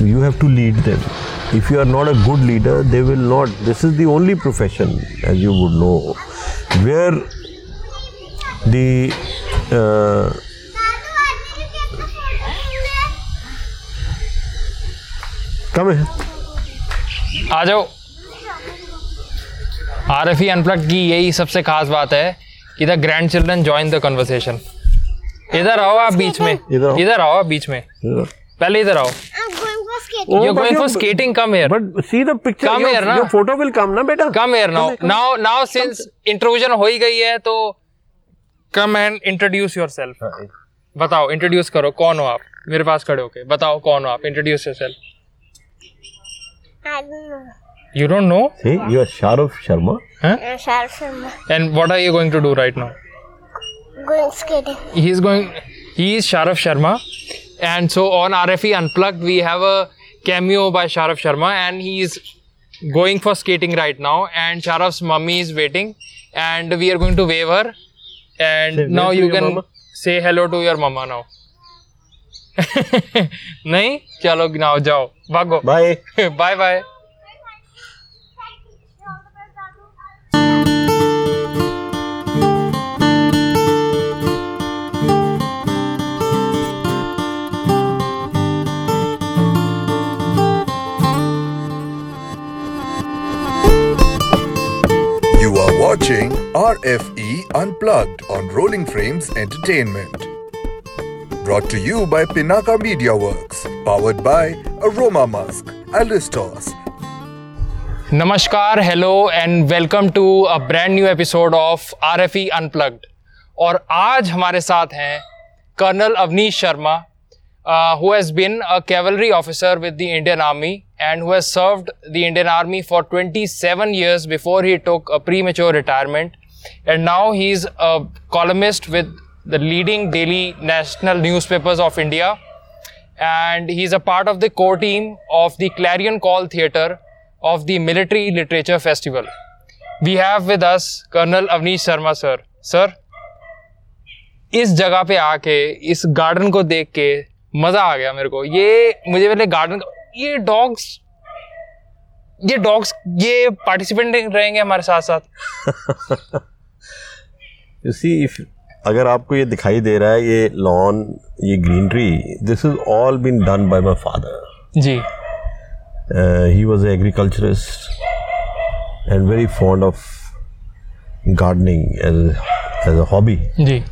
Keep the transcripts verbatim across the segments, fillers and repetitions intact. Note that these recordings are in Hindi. You have to lead them. If you are not a good leader, they will not. This is the only profession, as you would know, where the uh, come here. आ जाओ. आर एफ ई अनप्लग्ड की यही सबसे खास बात है कि the grandchildren join the conversation. इधर आओ आप बीच में. इधर आओ आप बीच में. पहले इधर आओ. Oh, you're going for skating. Come here. But see the picture. Come your, here, na. Your photo will come, na, beta. Come here now. Come now, come. now since come. Intrusion हो ही गई है, तो come and introduce yourself. हाँ. बताओ, introduce करो, कौन हो आप? मेरे पास खड़े होके बताओ कौन हो आप? Introduce yourself. I don't know. You don't know? See, you are Sharav Sharma. Huh? I'm Sharav Sharma. And what are you going to do right now? Going skating. He is going. He is Sharav Sharma, and so on R F E Unplugged we have a cameo by Sharav Sharma, and he is going for skating right now, and Sharav's mummy is waiting, and we are going to wave her, and say, now you can mama. Say hello to your mama now. नहीं चलो now जाओ भागो. Bye. Bye bye. Watching R F E Unplugged on Rolling Frames Entertainment. Brought to you by Pinaka Media Works. Powered by Aroma Mask, Alistos. Namaskar, hello and welcome to a brand new episode of R F E Unplugged. और आज हमारे साथ हैं Colonel Avneesh Sharma, uh, who has been a cavalry officer with the Indian Army, and who has served the Indian Army for twenty-seven years before he took a premature retirement. And now he is a columnist with the leading daily national newspapers of India. And he is a part of the core team of the Clarion Call Theatre of the Military Literature Festival. We have with us Colonel Avneesh Sharma, sir. Sir, इस जगह पे आके, इस गार्डन को देख के मजा आ गया मेरे को. ये मुझे पहले गार्डन ये डॉग्स ये डॉग्स ये पार्टिसिपेंट रहेंगे हमारे साथ साथ. यू सी, इफ अगर आपको ये दिखाई दे रहा है ये lawn, Ye greenery, this has all been done by my father. Ji. He was an agriculturist and very fond of gardening as a hobby. Ji.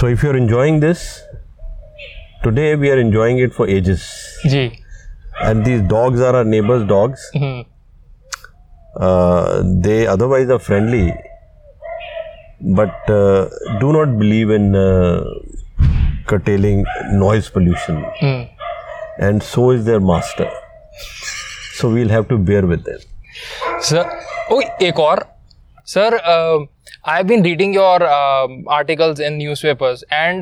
So if you are enjoying this, today we are enjoying it for ages. Ji. And these dogs are our neighbors' dogs. They otherwise are friendly, but do not believe in curtailing noise pollution. Mm. And so is their master. So we'll have to bear with them. Sir, oh, ek aur. Sir, uh, I've been reading your uh, articles in newspapers, and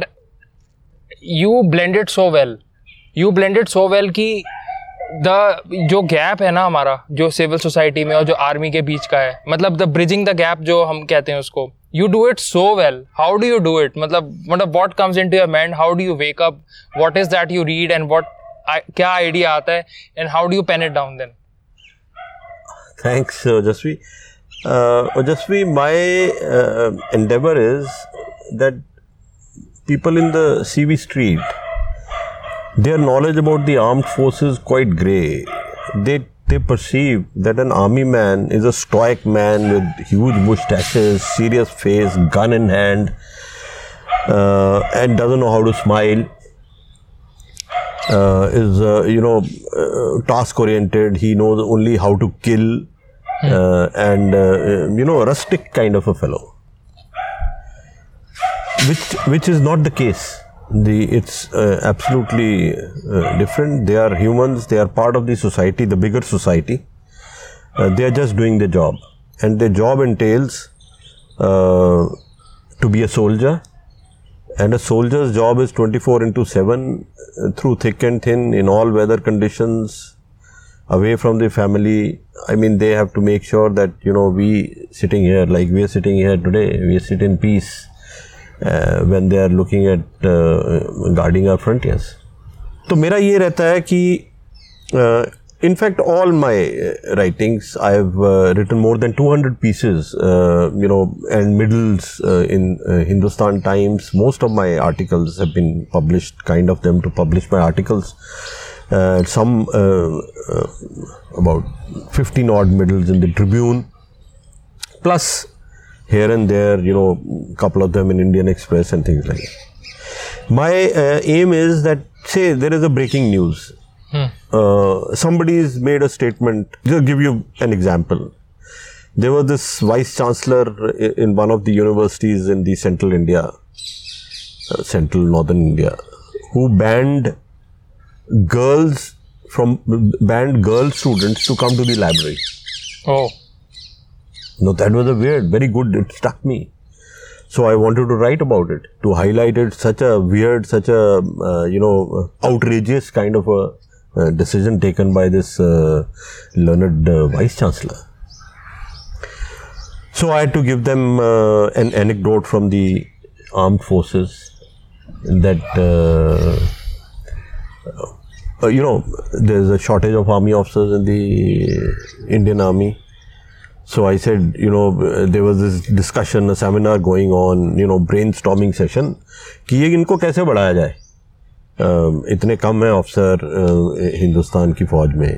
you blend it so well. You blend it so well ki the जो गैप है ना हमारा, जो सिविल सोसाइटी में और जो आर्मी के बीच का है, मतलब द ब्रिजिंग द गैप जो हम कहते हैं उसको, you do it so well. How do you do it? मतलब मतलब what comes into your mind? How do you wake up? What is that you read and what क्या आइडिया आता है and how do you pen it down then? Thanks Ojaswi. Ojaswi, my endeavour is that people in the civvy street, their knowledge about the armed forces is quite grey. They they perceive that an army man is a stoic man with huge moustaches, serious face, gun in hand, uh, and doesn't know how to smile, uh, is, uh, you know, uh, task-oriented, he knows only how to kill, uh, and, uh, you know, rustic kind of a fellow, which which is not the case. The, it's uh, absolutely uh, different. They are humans, they are part of the society, the bigger society. Uh, they are just doing their job. And their job entails uh, to be a soldier. And a soldier's job is twenty-four into seven, uh, through thick and thin, in all weather conditions, away from the family. I mean, they have to make sure that, you know, we sitting here, like we are sitting here today, we sit in peace. Uh, when they are looking at uh, guarding our frontiers. तो मेरा ये रहता है कि in fact all my writings I have uh, written more than two hundred pieces uh, you know and middles uh, in uh, Hindustan Times. Most of my articles have been published, kind of them to publish my articles, uh, some uh, uh, about fifteen odd middles in the Tribune, plus here and there, you know, couple of them in Indian Express and things like that. My uh, aim is that, say there is a breaking news. Hmm. Uh, somebody's made a statement. Just give you an example. There was this vice chancellor in one of the universities in the central India, uh, central northern India, who banned girls from banned girl students to come to the library. Oh, no, that was a weird, very good. It struck me. So I wanted to write about it, to highlight it. Such a weird, such a uh, you know outrageous kind of a. Uh, decision taken by this uh, learned uh, vice chancellor. So I had to give them uh, an anecdote from the armed forces that uh, uh, you know there is a shortage of army officers in the Indian Army. So I said, you know, uh, there was this discussion, a seminar going on, you know, brainstorming session कि ये इनको कैसे बढ़ाया जाए. Uh, इतने कम है अफसर uh, हिंदुस्तान की फ़ौज में.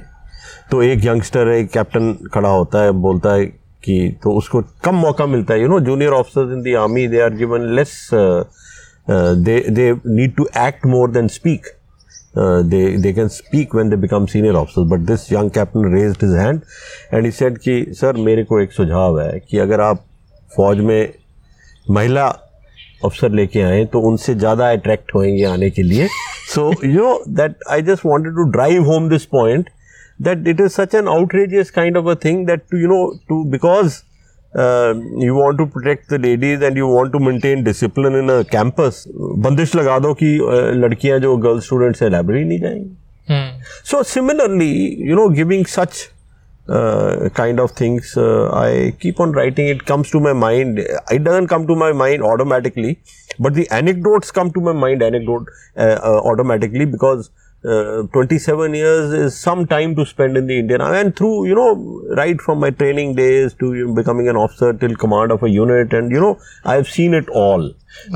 तो एक यंगस्टर है, एक कैप्टन खड़ा होता है, बोलता है कि तो उसको कम मौका मिलता है. You know junior officers in the army they are given less, they they need to act more than speak. They they can speak when they become senior officers. But this young captain raised his hand and he said कि सर मेरे को एक सुझाव है कि अगर आप फौज में महिला अफसर लेके आए तो उनसे ज़्यादा अट्रैक्ट होएंगे आने के लिए. So you know that I just wanted to drive home this point that it is such an outrageous kind of a thing that you know to because you want to protect the ladies and you want to maintain discipline in a campus. बंदिश लगा दो कि uh, लड़कियां जो गर्ल स्टूडेंट्स हैं लाइब्रेरी नहीं जाएंगी. So similarly you know giving such Uh, kind of things uh, I keep on writing. It comes to my mind. It doesn't come to my mind automatically, but the anecdotes come to my mind anecdote uh, uh, automatically because uh, twenty-seven years is some time to spend in the Indian Army. And through, you know, right from my training days to you know, becoming an officer till command of a unit, and you know, I have seen it all.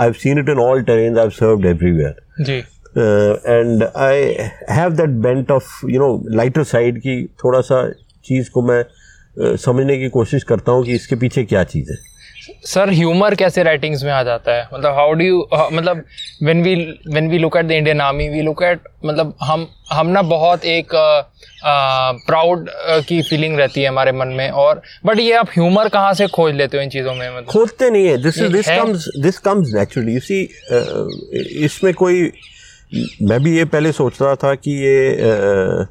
I have seen it in all terrains. I have served everywhere. Ji. Uh, and I have that bent of, you know, lighter side ki thoda sa चीज़ को मैं uh, समझने की कोशिश करता हूँ कि इसके पीछे क्या चीज़ है. सर ह्यूमर कैसे राइटिंग्स में आ जाता है? मतलब हाउ डू यू, मतलब when we when we look at the Indian army we look at, मतलब हम हम ना बहुत एक प्राउड uh, uh, की फीलिंग रहती है हमारे मन में, और बट ये आप ह्यूमर कहाँ से खोज लेते हो इन चीज़ों में? मतलब खोजते नहीं है. This this comes this comes naturally. You see इसमें कोई, मैं भी ये पहले सोचता था कि ये uh,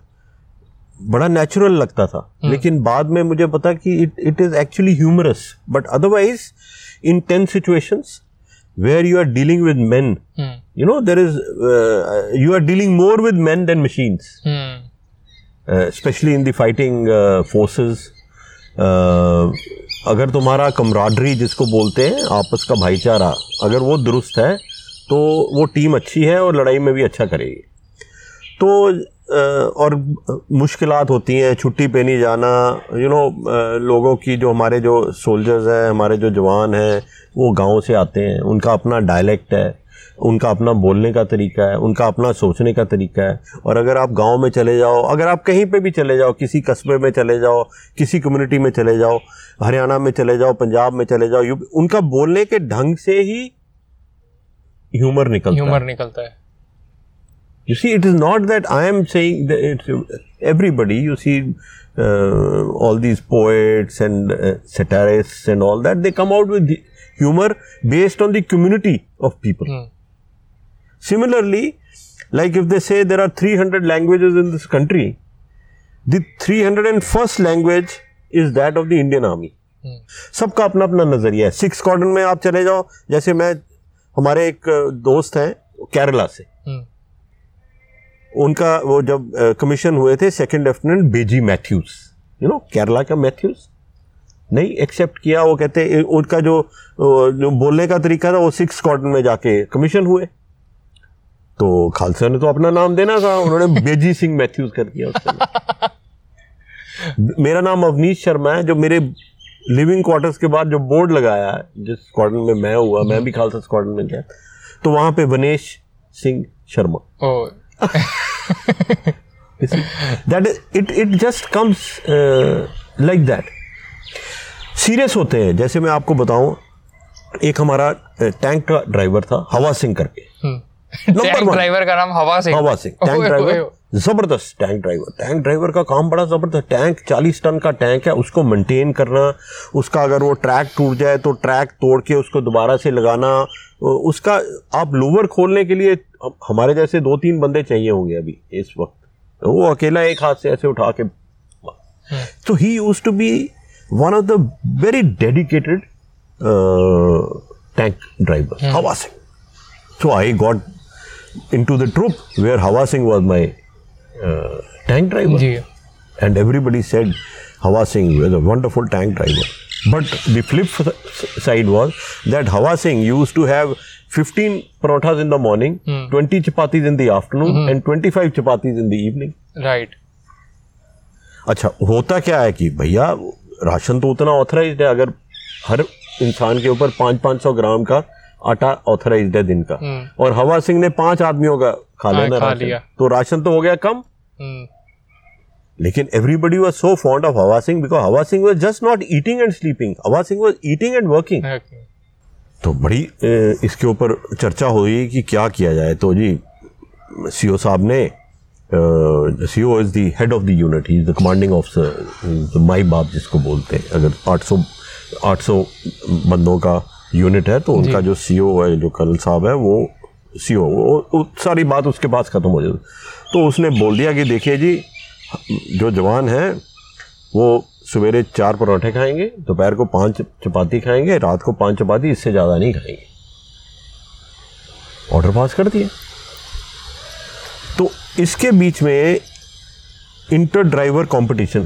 बड़ा नेचुरल लगता था, लेकिन बाद में मुझे पता कि it it is actually humorous. But otherwise in tense situations where you are dealing with men, you know there is you are dealing more with men than machines, specially in the fighting forces. अगर तुम्हारा कमराडरी जिसको बोलते हैं, आपस का भाईचारा, अगर वो दुरुस्त है तो वो टीम अच्छी है और लड़ाई में भी अच्छा करेगी. तो और मुश्किलात होती हैं, छुट्टी पे नहीं जाना, यू नो लोगों की, जो हमारे जो सोल्जर्स हैं, हमारे जो जवान हैं, वो गांव से आते हैं, उनका अपना डायलेक्ट है, उनका अपना बोलने का तरीका है, उनका अपना सोचने का तरीका है. और अगर आप गांव में चले जाओ, अगर आप कहीं पे भी चले जाओ, किसी कस्बे में चले जाओ, किसी कम्युनिटी में चले जाओ, हरियाणा में चले जाओ, पंजाब में चले जाओ, उनका बोलने के ढंग से ही ह्यूमर निकलता है. ह्यूमर निकलता है. You see, it is not that I am saying that it's everybody. You see, uh, all these poets and uh, satirists and all that, they come out with humor based on the community of people. Mm. Similarly, like if they say there are three hundred languages in this country, the three hundred first language is that of the Indian Army. Mm. सबका अपना अपना नजरिया है. सिक्स कॉर्डन में आप चले जाओ, जैसे मैं, हमारे एक दोस्त हैं केरला से. Mm. उनका वो जब कमीशन uh, हुए थे, second lieutenant Beji Mathews, you know Kerala का मैथ्यूज नहीं एक्सेप्ट किया. वो कहते उनका जो जो बोलने का तरीका था, वो सिक्स स्क्वाड्रन में जाके कमीशन हुए. तो खालसा ने तो अपना नाम देना था, उन्होंने बेजी सिंह मैथ्यूज कर दिया उसको। मेरा नाम अवनीश शर्मा है, जो मेरे लिविंग क्वार्टर्स के बाद जो बोर्ड लगाया है, जिस स्क्वाड्रन में मैं हुआ, मैं भी खालसा स्क्वाड्रन में गया, तो वहाँ पे Vanesh Singh Sharma. That it it just comes like that. Serious होते हैं, जैसे मैं आपको बताऊं, एक हमारा टैंक का ड्राइवर था हवा सिंह करके, टैंक ड्राइवर का नाम हवा सिंह, हवा सिंह टैंक ड्राइवर, जबरदस्त टैंक ड्राइवर। टैंक ड्राइवर का काम बड़ा जबरदस्त, टैंक चालीस टन का टैंक है, उसको मेंटेन करना, उसका अगर वो ट्रैक टूट जाए तो ट्रैक तोड़ के उसको दोबारा से लगाना, उसका आप लोअर खोलने के लिए हमारे जैसे दो तीन बंदे चाहिए होंगे अभी इस वक्त, वो अकेला एक हाथ से ऐसे उठा के। तो he used to be one of the very dedicated tank driver, Hawa Singh. So I got into the troop where Hawa Singh was my uh, tank driver. Yeah. And everybody said Hawa Singh was a wonderful tank driver. But the flip side was that Hawa Singh used to have fifteen parothas in the morning, mm. twenty chapatis in the afternoon, mm-hmm. and twenty-five chapatis in the evening. Right. अच्छा, होता क्या है कि भैया राशन तो उतना ऑथराइज्ड है, अगर हर इंसान के ऊपर पाँच पाँच सौ ग्राम का आटा ऑथराइज्ड है दिन का, और हवा सिंह ने पांच आदमियों का खा लेना राशन, तो राशन तो हो गया कम। लेकिन everybody was so fond of Hawa Singh because Hawa Singh was just not eating and sleeping, Hawa Singh was eating and working. तो बड़ी इसके ऊपर चर्चा हुई कि क्या किया जाए। तो जी सीओ साहब ने, CO is the head of the unit, he is the commanding officer, माई बाप जिसको बोलते हैं। अगर आठ सौ आठ सौ बंदों का यूनिट है तो उनका जो सीओ है, जो कर्नल साहब है, वो सीओ, वो सारी बात उसके पास ख़त्म हो जाती। तो उसने बोल दिया कि देखिए जी, जो जवान हैं वो सवेरे चार पराठे खाएंगे, दोपहर को पांच चपाती खाएंगे, रात को पांच चपाती, इससे ज़्यादा नहीं खाएंगे। ऑर्डर पास कर दिए। तो इसके बीच में इंटर ड्राइवर कंपटीशन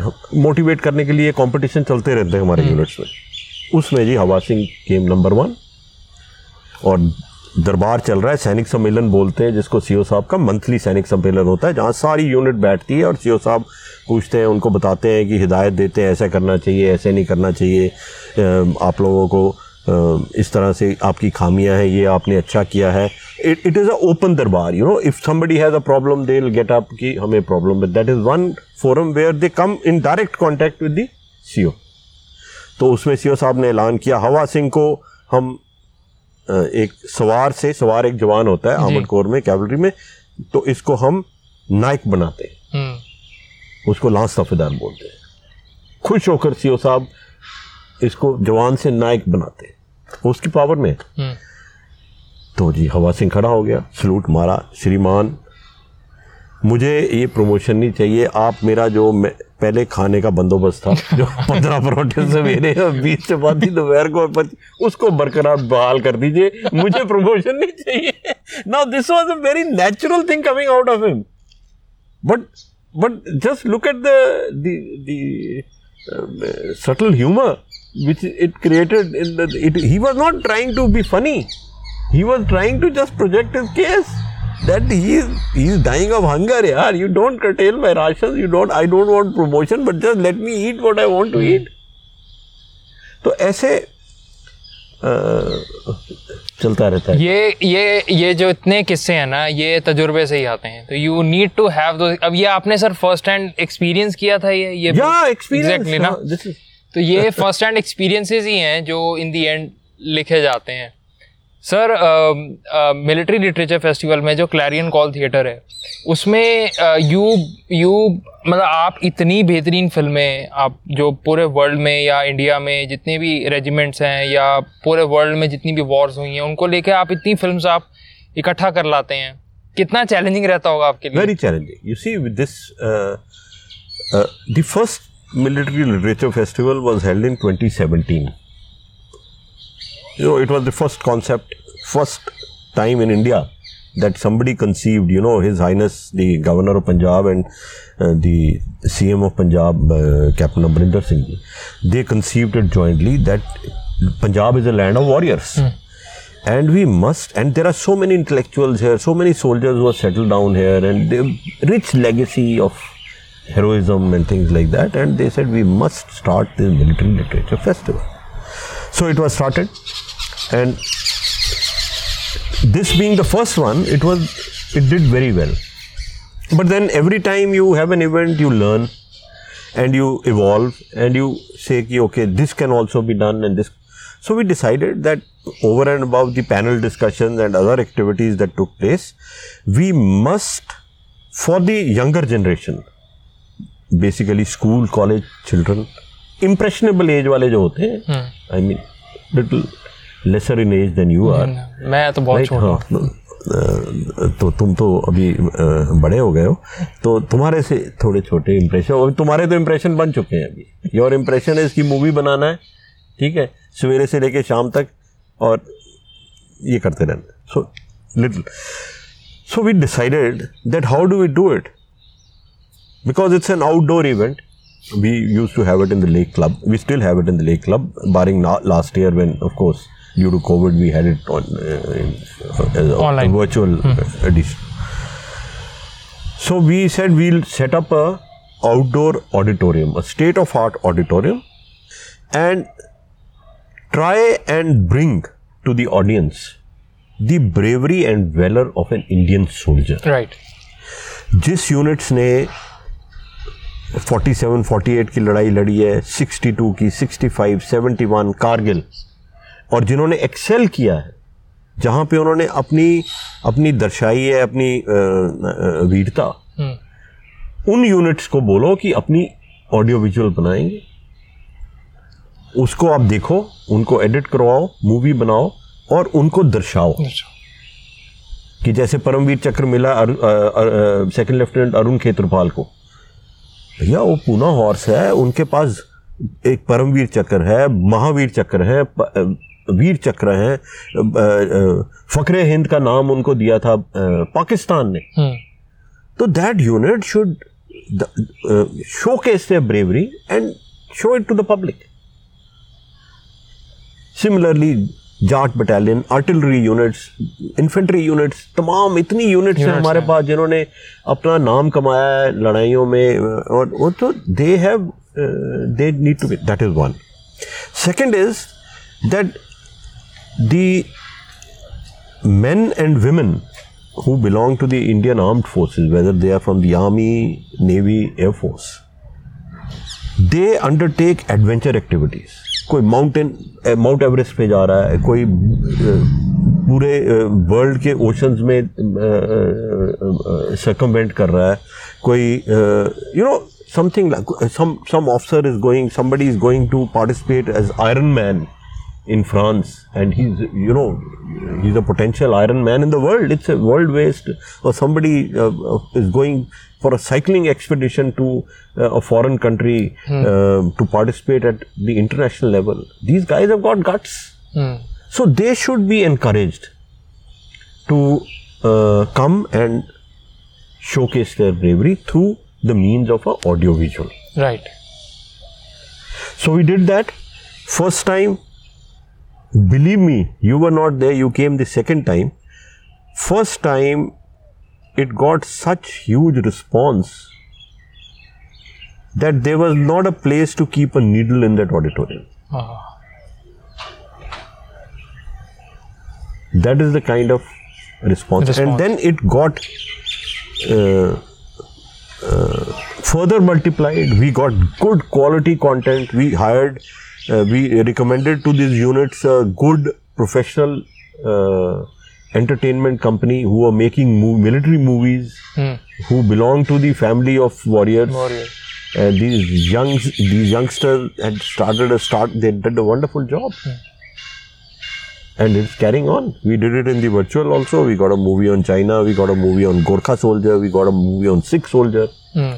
मोटिवेट करने के लिए कंपटीशन चलते रहते हैं हमारे यूनिट्स में। उसमें जी हवा सिंह केम नंबर वन, और दरबार चल रहा है, सैनिक सम्मेलन बोलते हैं जिसको, सीओ साहब का मंथली सैनिक सम्मेलन होता है जहाँ सारी यूनिट बैठती है और सीओ साहब पूछते हैं, उनको बताते हैं कि हिदायत देते हैं, ऐसा करना चाहिए, ऐसे नहीं करना चाहिए, आप लोगों को इस तरह से आपकी खामियां हैं, ये आपने अच्छा किया है। It it is a open दरबार, you know, if somebody has a problem they will get up कि हमें प्रॉब्लम है। That is one forum where they come in direct contact with the CO. तो उसमें सीओ साहब ने ऐलान किया, हवा सिंह को हम एक सवार से, सवार एक जवान होता है आर्मड कोर में, कैवलरी में, तो इसको हम नायक बनाते हैं, उसको लांस तफेदार बोलते हैं। खुश होकर सीओ साहब इसको जवान से नायक बनाते हैं, उसकी पावर में। तो जी हवा सिंह खड़ा हो गया, सलूट मारा, श्रीमान मुझे ये प्रमोशन नहीं चाहिए, आप मेरा जो पहले खाने का बंदोबस्त था जो पंद्रह परोठे सवेरे और बीस चपाती दोपहर को, उसको बरकरार बहाल कर दीजिए, मुझे प्रमोशन नहीं चाहिए। Now this was a very natural thing coming out of him, but but just look at the subtle humour which it created in the, it he was not trying to be funny, he was trying to just project his case that he is, he is dying of hunger, yaar, you don't curtail my rations, you don't, I don't want promotion, but just let me eat what I want to eat. तो ऐसे चलता रहता है। ये ये ये जो इतने किस्से हैं ना, ये तजुर्बे से ही आते हैं। तो यू नीड टू हैव दो। अब ये आपने सर फर्स्ट हैंड एक्सपीरियंस किया था, ये ये एग्जैक्टली ना, तो ये फर्स्ट हैंड एक्सपीरियंसेस ही हैं जो इन दी एंड लिखे जाते हैं। सर, मिलिट्री लिटरेचर फेस्टिवल में जो क्लैरियन कॉल थिएटर है, उसमें यू यू मतलब आप इतनी बेहतरीन फिल्में, आप जो पूरे वर्ल्ड में या इंडिया में जितने भी रेजिमेंट्स हैं या पूरे वर्ल्ड में जितनी भी वॉर्स हुई हैं, उनको लेके आप इतनी फिल्म्स आप इकट्ठा कर लाते हैं, कितना चैलेंजिंग रहता होगा आपके लिए? Very challenging. You see this the first military literature festival was held in twenty seventeen. You know, it was the first concept, first time in India that somebody conceived, you know, His Highness, the Governor of Punjab and uh, the C M of Punjab, uh, Captain Amrinder Singh Ji, they conceived it jointly that Punjab is a land of warriors. Mm. And we must, and there are so many intellectuals here, so many soldiers who are settled down here, and they rich legacy of heroism and things like that. And they said, we must start this Military Literature Festival. So it was started, and this being the first one, it was, it did very well. But then every time you have an event, you learn and you evolve and you say, okay, this can also be done and this. So we decided that over and above the panel discussions and other activities that took place, we must, for the younger generation, basically school, college children, impressionable age वाले जो होते हैं, I mean, little lesser in age than you are. मैं तो बहुत छोटा, तो तुम तो अभी बड़े हो गए हो, तो तुम्हारे से थोड़े छोटे इम्प्रेशन, तुम्हारे तो इम्प्रेशन बन चुके हैं अभी. योर इम्प्रेशन है इसकी मूवी बनाना है, ठीक है, सवेरे से लेके शाम तक, और ये करते रहना. So little, so we decided that how do we do it, because it's an outdoor event. We use to have it in the lake club, we still have it in the lake club, barring last year when of course due to COVID we had it on uh, in, uh, as online, a virtual hmm. edition. So we said we'll set up a outdoor auditorium, a state of art auditorium, and try and bring to the audience the bravery and valor of an Indian soldier. Right. Jis units ne forty-seven forty-eight ki ladai ladi hai, sixty-two ki, sixty-five, seventy-one, Kargil, और जिन्होंने एक्सेल किया है, जहाँ पे उन्होंने अपनी अपनी दर्शाई है, अपनी वीरता, उन यूनिट्स को बोलो कि अपनी ऑडियो विजुअल बनाएंगे, उसको आप देखो, उनको एडिट करवाओ, मूवी बनाओ और उनको दर्शाओ. कि जैसे परमवीर चक्र मिला सेकंड लेफ्टिनेंट अरुण खेत्रपाल को, भैया वो पूना हॉर्स है, उनके पास एक परमवीर चक्र है, महावीर चक्र है, वीर चक्र है, फकरे हिंद का नाम उनको दिया था पाकिस्तान ने. तो that unit should showcase their bravery and show it to the public. Similarly Jat battalion, artillery units, infantry units, तमाम इतनी यूनिट्स हैं हमारे पास जिन्होंने अपना नाम कमाया है लड़ाइयों में, और वो तो they have they need to be, that is one. Second is that the men and women who belong to the Indian Armed Forces, whether they are from the Army, Navy, Air Force, they undertake adventure activities. कोई mountain, Mount Everest पे जा रहा है, कोई पूरे वर्ल्ड के ओशंस में circumvent कर रहा है, कोई you know something like some some officer is going, somebody is going to participate as Iron Man in France, and he's, you know, he's a potential Iron Man in the world. It's a world waste. Or somebody uh, is going for a cycling expedition to uh, a foreign country hmm. uh, to participate at the international level. These guys have got guts, hmm. so they should be encouraged to uh, come and showcase their bravery through the means of an audio visual. Right. So we did that. First time, believe me, you were not there, you came the second time. First time, it got such huge response that there was not a place to keep a needle in that auditorium. Oh. That is the kind of response. response. And then it got uh, Uh, further multiplied. We got good quality content. We hired, uh, we recommended to these units a good professional uh, entertainment company who are making mov- military movies, hmm. who belong to the family of warriors. Warriors. Uh, these youngs, these youngsters had started a start. They did a wonderful job, hmm. and it's carrying on. We did it in the virtual also. We got a movie on China, we got a movie on Gorkha soldier, we got a movie on Sikh soldier, mm.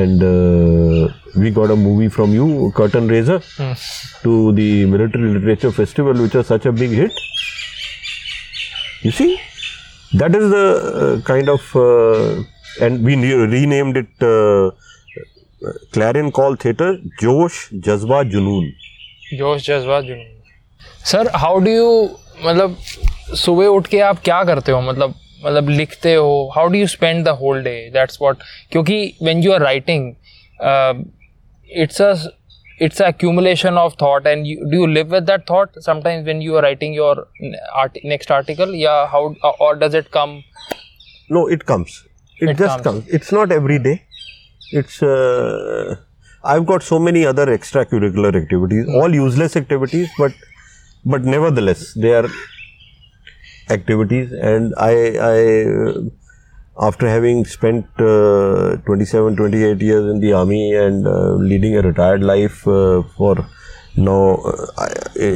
and uh, we got a movie from you, Curtain Raiser, mm. to the Military Literature Festival, which was such a big hit. You see, that is the uh, kind of, uh, and we re- renamed it uh, Clarion Call Theatre, Josh Jazba Junoon. Josh Jazba Junoon. Sir, how do you मतलब सुबह उठ के आप क्या करते हो, मतलब मतलब लिखते हो, how do you spend the whole day, that's what, क्योंकि when you are writing it's a it's accumulation of thought and you, do you live with that thought sometimes when you are writing your art, next article? Yeah, how or does it come? No, it comes. It, it just comes. comes. It's not every day. It's uh, I've got so many other extracurricular activities, all useless activities, but but nevertheless they are activities. And I I after having spent uh, twenty-seven, twenty-eight years in the army and uh, leading a retired life uh, for now, uh, I,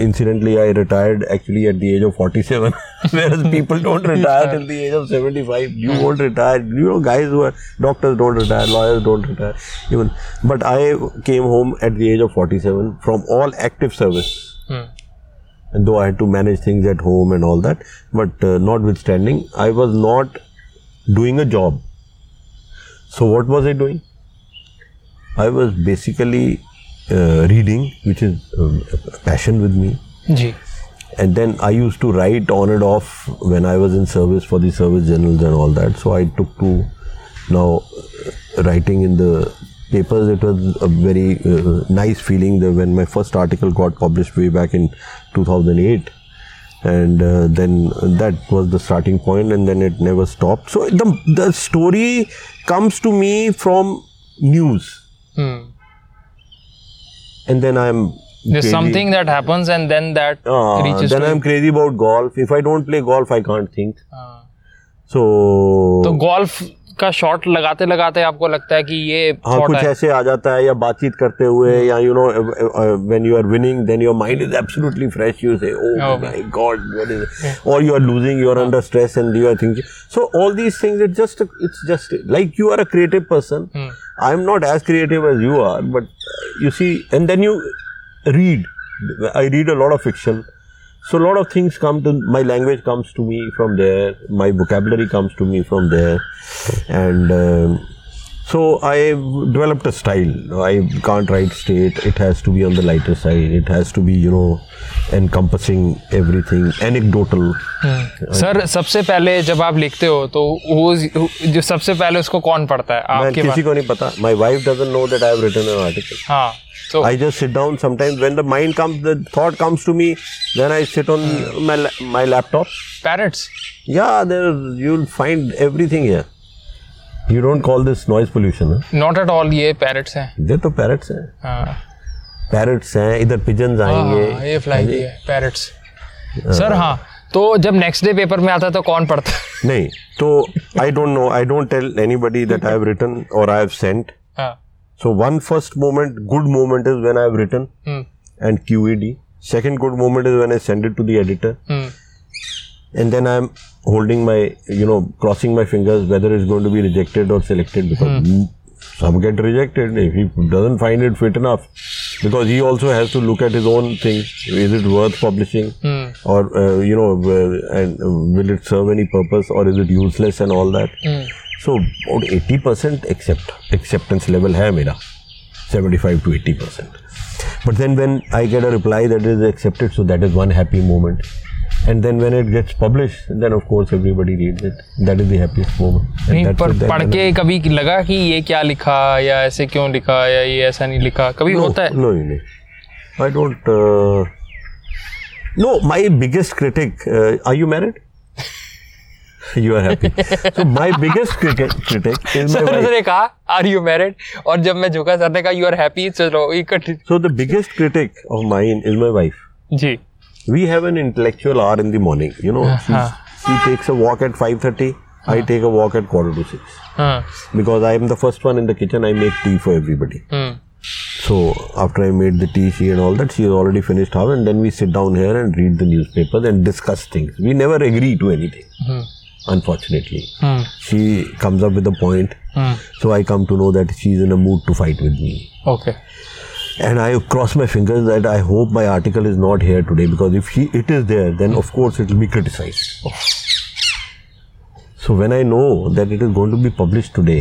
incidentally, I retired actually at the age of forty-seven, whereas people don't retire till the age of seventy-five. You won't retire. You know, guys who are doctors don't retire, lawyers don't retire. Even, but I came home at the age of forty-seven from all active service. Hmm. And though I had to manage things at home and all that, but uh, notwithstanding, I was not doing a job. So what was I doing? I was basically uh, reading, which is um, a passion with me. Ji. And then I used to write on and off when I was in service for the service journals and all that. So I took to now uh, writing in the papers. It was a very uh, nice feeling that when my first article got published way back in two thousand eight. And uh, then that was the starting point, and then it never stopped. So the the story comes to me from news, hmm. and then I'm there's crazy. something that happens, and then that uh, reaches. Then I'm crazy about golf. If I don't play golf, I can't think. Uh. So. So golf. का शॉट लगाते लगाते आपको लगता है कि ये हाँ कुछ ऐसे आ जाता है या बातचीत करते हुए या you know when you are winning then your mind is absolutely fresh you say oh my God what is और you are losing you are under stress and you are thinking so all these things it's just it's just like you are a creative person I am not as creative as you are but you see and then you read I read a lot of fiction. So a lot of things come to, my language comes to me from there, my vocabulary comes to me from there, and um, so I've developed a style. I can't write straight, it has to be on the lighter side, it has to be, you know, encompassing everything, anecdotal. Sir, सबसे पहले जब आप लिखते हो तो वो जो सबसे पहले उसको कौन पढ़ता है आपके? किसी को नहीं पता. My wife doesn't know that I have written an article. हाँ. So I just sit down sometimes when the mind comes, the thought comes to me, then I sit on mm. my my laptop. Parrots? Yeah, there you'll find everything here. You don't call this noise pollution, huh? Not at all, ये parrots हैं. ये तो parrots हैं. हाँ. Parrots हैं, इधर pigeons आएंगे. हाँ, ये fly भी है, parrots. Sir, हाँ. तो जब next day paper में आता है तो कौन पढ़ता? नहीं, तो I don't know, I don't tell anybody that I have written or I have sent. हाँ. So one first moment, good moment is when I have written mm. and Q E D. Second good moment is when I send it to the editor. Mm. And then I am holding my, you know, crossing my fingers whether it's going to be rejected or selected, because mm. some get rejected if he doesn't find it fit enough. Because he also has to look at his own thing. Is it worth publishing? Mm. Or, uh, you know, uh, and uh, will it serve any purpose or is it useless and all that. Mm. So about eighty percent accept, acceptance level hai mera, seventy-five to eighty percent. But then when I get a reply that is accepted, so that is one happy moment. And then when it gets published, then of course everybody reads it. That is the happiest moment. नहीं पर पढ़ के कभी लगा कि ये क्या लिखा या ऐसे क्यों लिखा या ये ऐसा नहीं लिखा, कभी होता है? No, no, I don't. Uh, no, my biggest critic. Uh, are you married? You are happy. So my biggest critic, critic is my wife. ने कहा, are you married? और जब मैं झुका सर ने कहा, you are happy. So so the biggest critic of mine is my wife. Ji. We have an intellectual hour in the morning. You know, she takes a walk at five thirty. I take a walk at quarter to six. Because I am the first one in the kitchen. I make tea for everybody. So after I made the tea, she and all that, she has already finished half, and then we sit down here and read the newspapers and discuss things. We never agree to anything. Unfortunately, hmm. she comes up with a point, hmm. so I come to know that she's in a mood to fight with me. Okay. And I cross my fingers that I hope my article is not here today, because if she, it is there, then of course it will be criticized. Oh. So when I know that it is going to be published today,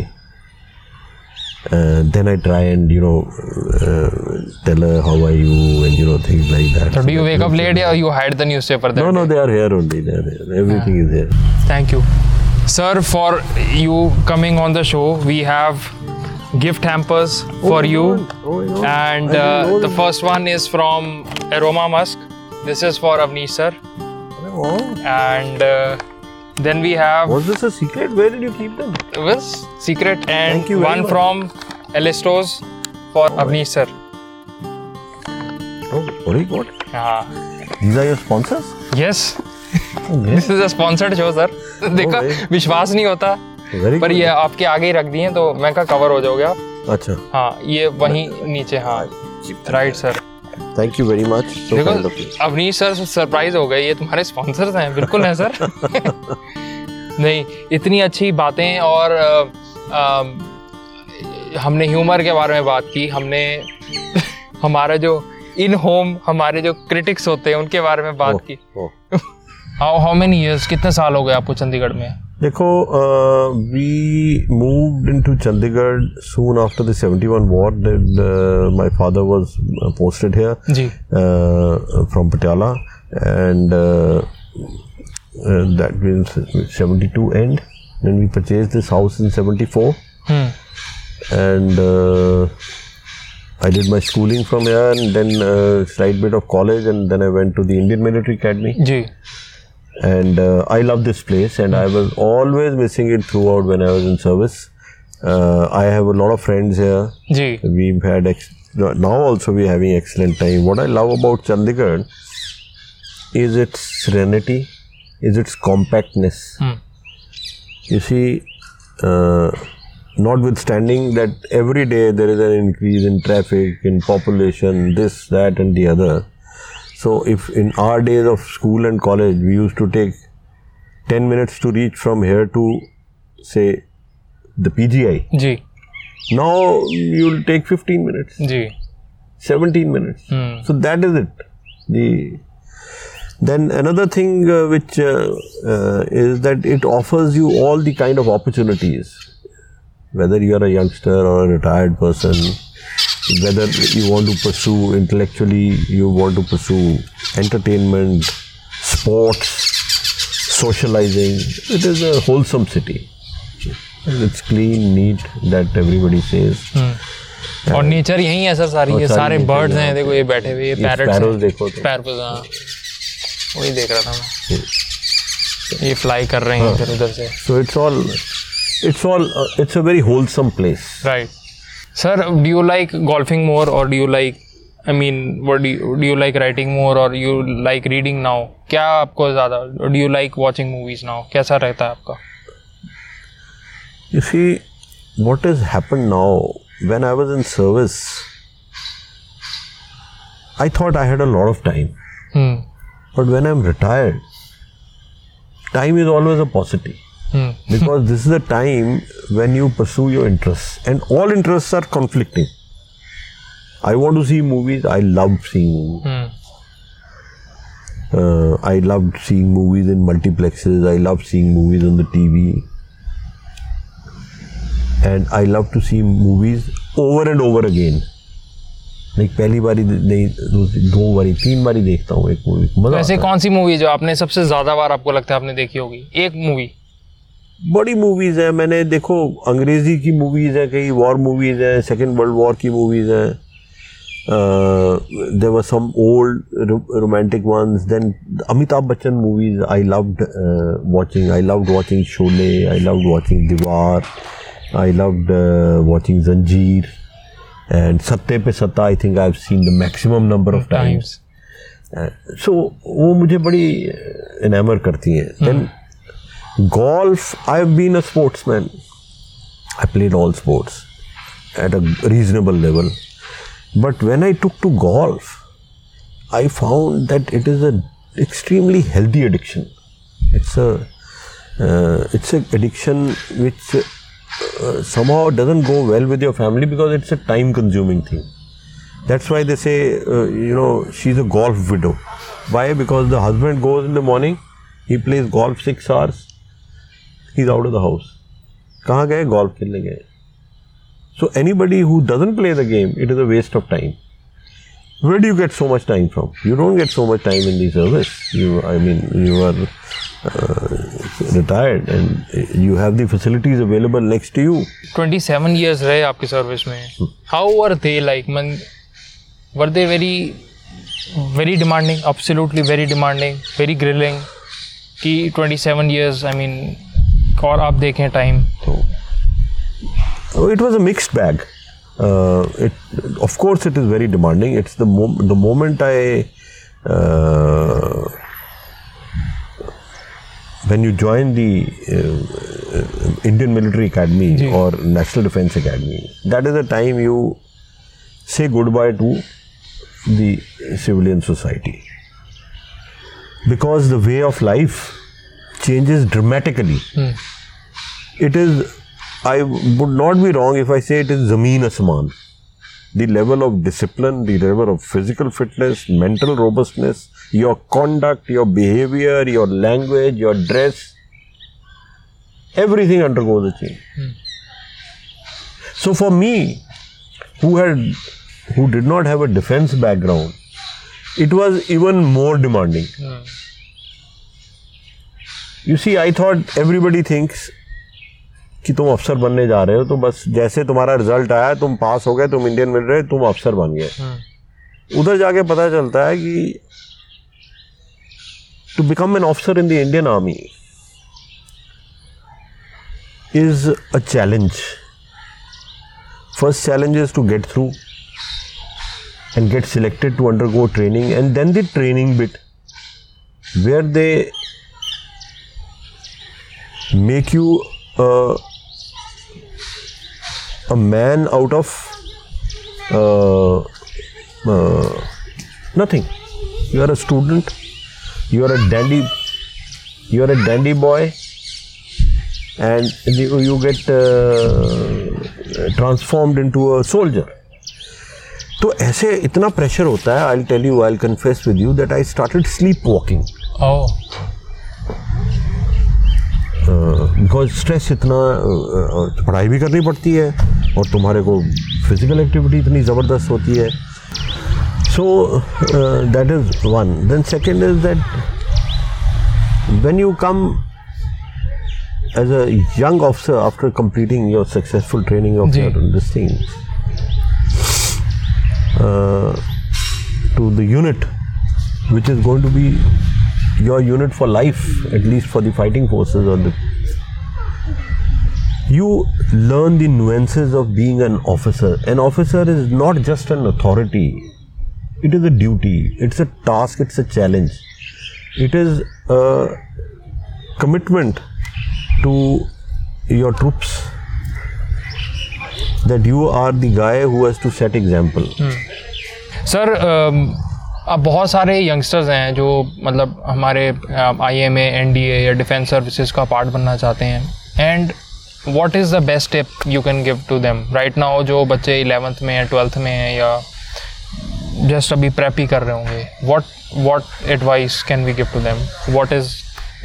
Uh, then I try and, you know, uh, tell her how are you and, you know, things like that. So do you wake up late or you hide the newspaper that No, no, day? They are here only. They are here. Everything yeah. is here. Thank you. Sir, for you coming on the show, we have gift hampers oh, for you. Oh, oh, and uh, the first one is from Aroma Mask. This is for Avneesh, sir. Oh. And... Uh, then we have... Was this a secret? Where did you keep them? It was secret and one much. from Alistos for oh, Avneesh sir. Oh, very good. Yeah. These are your sponsors? Yes. Oh, yes. This is a sponsored show sir. देखा विश्वास नहीं होता पर ये आपके आगे ही रख दिए तो मैं कहा कवर हो जाओगे आप. अच्छा. हाँ ये वहीं नीचे हाँ. Right sir. Thank you very much. So kind of you. Avneesh sir surprise हो गए ये तुम्हारे स्पॉन्सर्स हैं बिल्कुल हैं सर. नहीं इतनी अच्छी बातें और आ, आ, हमने ह्यूमर के बारे में बात की हमने हमारा जो इन होम हमारे जो क्रिटिक्स होते हैं उनके बारे में बात oh, की. हाउ हाउ मेनी इयर्स कितने साल हो गए आपको चंडीगढ़ में? देखो we moved into Chandigarh soon after the seventy-one war. My father was posted here from Patiala and that means seventy-two and then we purchase this house in seventy-four and I did my schooling from here and then uh, slight bit of college and then I went to the Indian Military Academy. जी. And uh, I love this place and I was always missing it throughout when I was in service. Uh, I have a lot of friends here. Ji. We've had, ex- now also we're having excellent time. What I love about Chandigarh is its serenity, is its compactness. Hmm. You see, uh, notwithstanding that every day there is an increase in traffic, in population, this, that and the other. So, if in our days of school and college, we used to take ten minutes to reach from here to, say, the P G I. Ji. Now, you'll take fifteen minutes. Ji. seventeen minutes. Hmm. So, that is it. The Then another thing uh, which uh, uh, is that it offers you all the kind of opportunities. Whether you are a youngster or a retired person. Whether you want to pursue intellectually, you want to pursue entertainment, sports, socializing, it is a wholesome city. It's clean, neat, that everybody says. Hmm. और nature यही है सर सारी ये सारे birds हैं देखो ये बैठे हुए ये parrots हैं देखो parrots हाँ वही देख रहा था मैं ये fly कर रहे हैं इधर उधर से. So it's all, it's all, uh, it's a very wholesome place. Right. Sir, do you like golfing more or do you like, I mean, what do you, do you like writing more or you like reading now? क्या आपको ज़्यादा, or do you like watching movies now? कैसा रहता है आपका? You see, what has happened now, when I was in service, I thought I had a lot of time. Hmm. But when I'm retired, time is always a paucity. Hmm. Because this is the time when you pursue your interests and all interests are conflicting. I want to see movies, I love seeing movies. Hmm. Uh, I loved seeing movies in multiplexes, I love seeing movies on the T V. And I love to see movies over and over again. Like पहली बारी नहीं दो बारी तीन बारी देखता हूँ एक मूवी. वैसे कौन सी मूवी जो आपने सबसे ज़्यादा बार आपको लगता है आपने देखी होगी एक मूवी? बड़ी मूवीज़ हैं मैंने देखो अंग्रेज़ी की मूवीज़ हैं कई वॉर मूवीज़ हैं सेकेंड वर्ल्ड वॉर की मूवीज़ हैं there were some old romantic ones then Amitabh Bachchan movies I loved watching I loved watching Sholay I loved watching दीवार I loved watching Zanjeer and Satte Pe Satta I think I have seen the maximum number of times so वो मुझे बड़ी इनैमर करती हैं. Then golf, I've been a sportsman. I played all sports at a reasonable level. But when I took to golf, I found that it is an extremely healthy addiction. It's a, uh, it's an addiction which uh, somehow doesn't go well with your family because it's a time consuming thing. That's why they say, uh, you know, she's a golf widow. Why? Because the husband goes in the morning, he plays golf six hours. He's out of the house. कहाँ गए? Golf खेलने गए. So anybody who doesn't play the game, it is a waste of time. Where do you get so much time from? You don't get so much time in the service. You, I mean, you are uh, retired and you have the facilities available next to you. twenty-seven years रहे आपकी service में. Hmm. How were they like? Man, were they very, very demanding? Absolutely very demanding, very grilling. कि twenty-seven years, I mean, और आप देखें time. So, oh, it was a mixed bag. Uh, it, of course, it is very demanding. It's the mo- the moment I uh, when you join the uh, Indian Military Academy Ji. or National Defence Academy, that is the time you say goodbye to the civilian society, because the way of life changes dramatically. Hmm. It is. I would not be wrong if I say it is zameen asman. The level of discipline, the level of physical fitness, mental robustness, your conduct, your behavior, your language, your dress, everything undergoes a change. Hmm. So for me, who had, who did not have a defense background, it was even more demanding. Hmm. You see, I thought everybody thinks कि तुम अफसर बनने जा रहे हो तो बस जैसे तुम्हारा रिजल्ट आया तुम पास हो गए तुम इंडियन मिलिट्री तुम अफसर बन गए. hmm. उधर जाके पता चलता है कि to become an officer in the Indian army is a challenge. First challenge is to get through and get selected to undergo training and then the training bit where they make you a a man out of uh, uh, nothing. You are a student, you are a dandy, you are a dandy boy, and you, you get uh, transformed into a soldier. तो ऐसे इतना pressure होता है. I'll tell you, I'll confess with you that I started sleepwalking. Oh. Because stress इतना पढ़ाई भी करनी पड़ती है और तुम्हारे को फिजिकल एक्टिविटी इतनी ज़बरदस्त होती है. So that is one. Then second is that when you come as a young officer after completing your successful training of this thing to the unit which is going to be your unit for life, at least for the fighting forces or the, you learn the nuances of being an officer. An officer is not just an authority, it is a duty, it's a task, it's a challenge, it is a commitment to your troops that you are the guy who has to set example. Hmm. Sir, um अब बहुत सारे यंगस्टर्स हैं जो मतलब हमारे आईएमए, एनडीए या डिफेंस सर्विसेज का पार्ट बनना चाहते हैं. And what is the best tip you can give to them right now, जो बच्चे इलेवेंथ में या ट्वेल्थ में हैं या जस्ट अभी प्रेप ही कर रहे होंगे? What what advice can we give to them? What is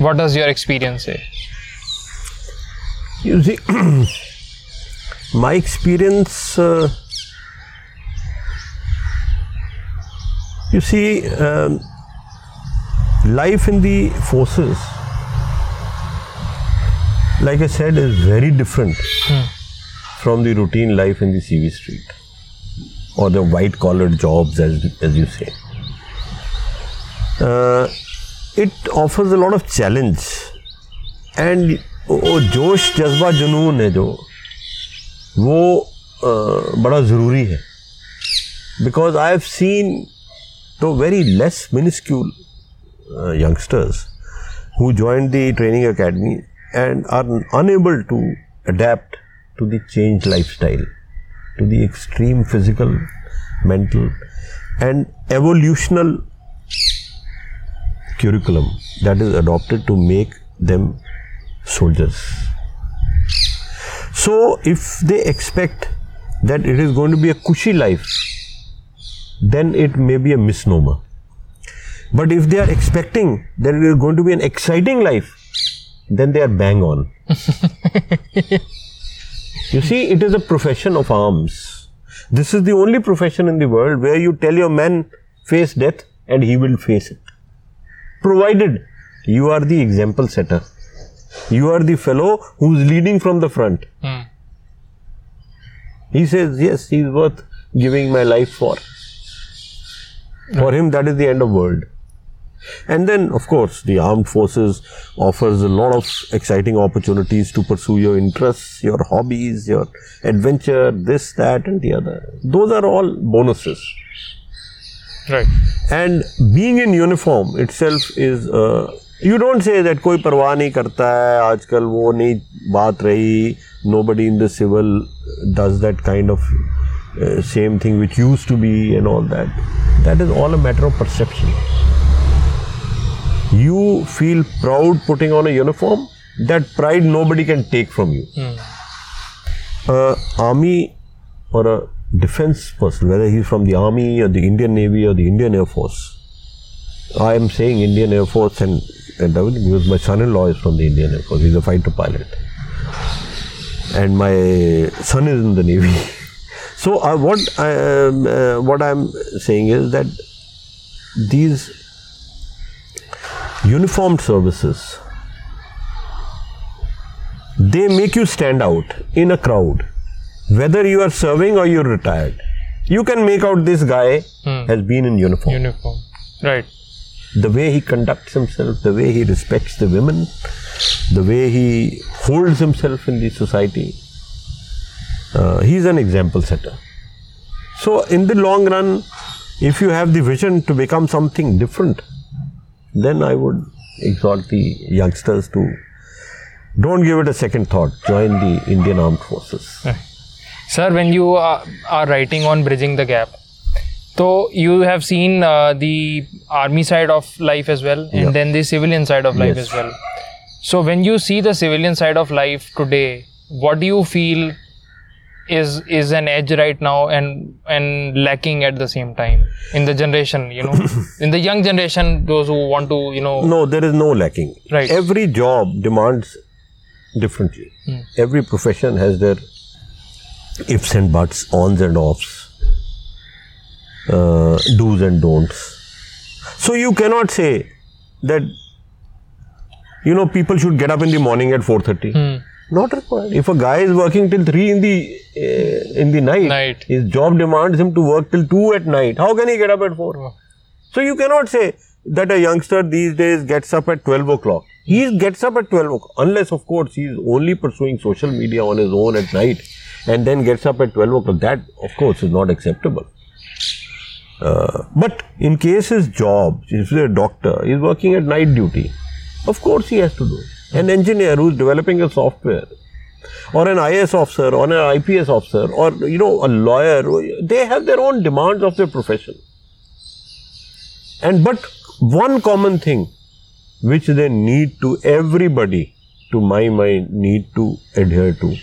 what does your experience say? You see, my experience, you see, um, life in the forces, like I said, is very different hmm. from the routine life in the C V street or the white collar jobs, as as you say. Uh, it offers a lot of challenge and वो जोश, जज्बा, जुनून है जो वो बड़ा ज़रूरी है. Because I have seen though very less minuscule uh, youngsters who joined the training academy and are unable to adapt to the changed lifestyle, to the extreme physical, mental and evolutional curriculum that is adopted to make them soldiers. So if they expect that it is going to be a cushy life, then it may be a misnomer. But if they are expecting that it is going to be an exciting life, then they are bang on. You see, it is a profession of arms. This is the only profession in the world where you tell your man, face death and he will face it. Provided you are the example setter. You are the fellow who is leading from the front. Mm. He says, yes, he is worth giving my life for. Mm. For him, that is the end of the world. And then, of course, the armed forces offers a lot of exciting opportunities to pursue your interests, your hobbies, your adventure, this, that, and the other. Those are all bonuses. Right. And being in uniform itself is, uh, you don't say that कोई परवाह नहीं करता है, आजकल वो नहीं बात रही, nobody in the civil does that kind of uh, same thing which used to be and all that. That is all a matter of perception. You feel proud putting on a uniform, that pride nobody can take from you. Mm. Uh, army or a defense person, whether he is from the army or the Indian Navy or the Indian Air Force. I am saying Indian Air Force and, and everything because my son-in-law is from the Indian Air Force. He is a fighter pilot. And my son is in the Navy. So uh, what, I, um, uh, what I am saying is that these uniformed services, they make you stand out in a crowd. Whether you are serving or you are retired, you can make out this guy hmm. has been in uniform. Uniform, right. The way he conducts himself, the way he respects the women, the way he holds himself in the society, uh, he is an example setter. So in the long run, if you have the vision to become something different, then I would exhort the youngsters to don't give it a second thought, join the Indian Armed Forces. Right. Sir, when you are, are writing on Bridging the Gap, so you have seen uh, the army side of life as well, and yeah. then the civilian side of life yes. as well. So when you see the civilian side of life today, what do you feel is is an edge right now and and lacking at the same time in the generation, you know, in the young generation, those who want to, you know. No, there is no lacking. Right. Every job demands differently. Hmm. Every profession has their ifs and buts, ons and offs, uh, do's and don'ts. So you cannot say that, you know, people should get up in the morning at four thirty. Hmm. Not required. If a guy is working till three in the uh, in the night, night, his job demands him to work till two at night. How can he get up at four? Oh. So you cannot say that a youngster these days gets up at twelve o'clock. He gets up at twelve o'clock, unless of course he is only pursuing social media on his own at night and then gets up at twelve o'clock. That of course is not acceptable. Uh, but in case his job, if he is a doctor, he is working at night duty, of course he has to do it. An engineer who is developing a software, or an I A S officer, or an I P S officer, or, you know, a lawyer, they have their own demands of their profession. And but one common thing which they need to, everybody, to my mind, need to adhere to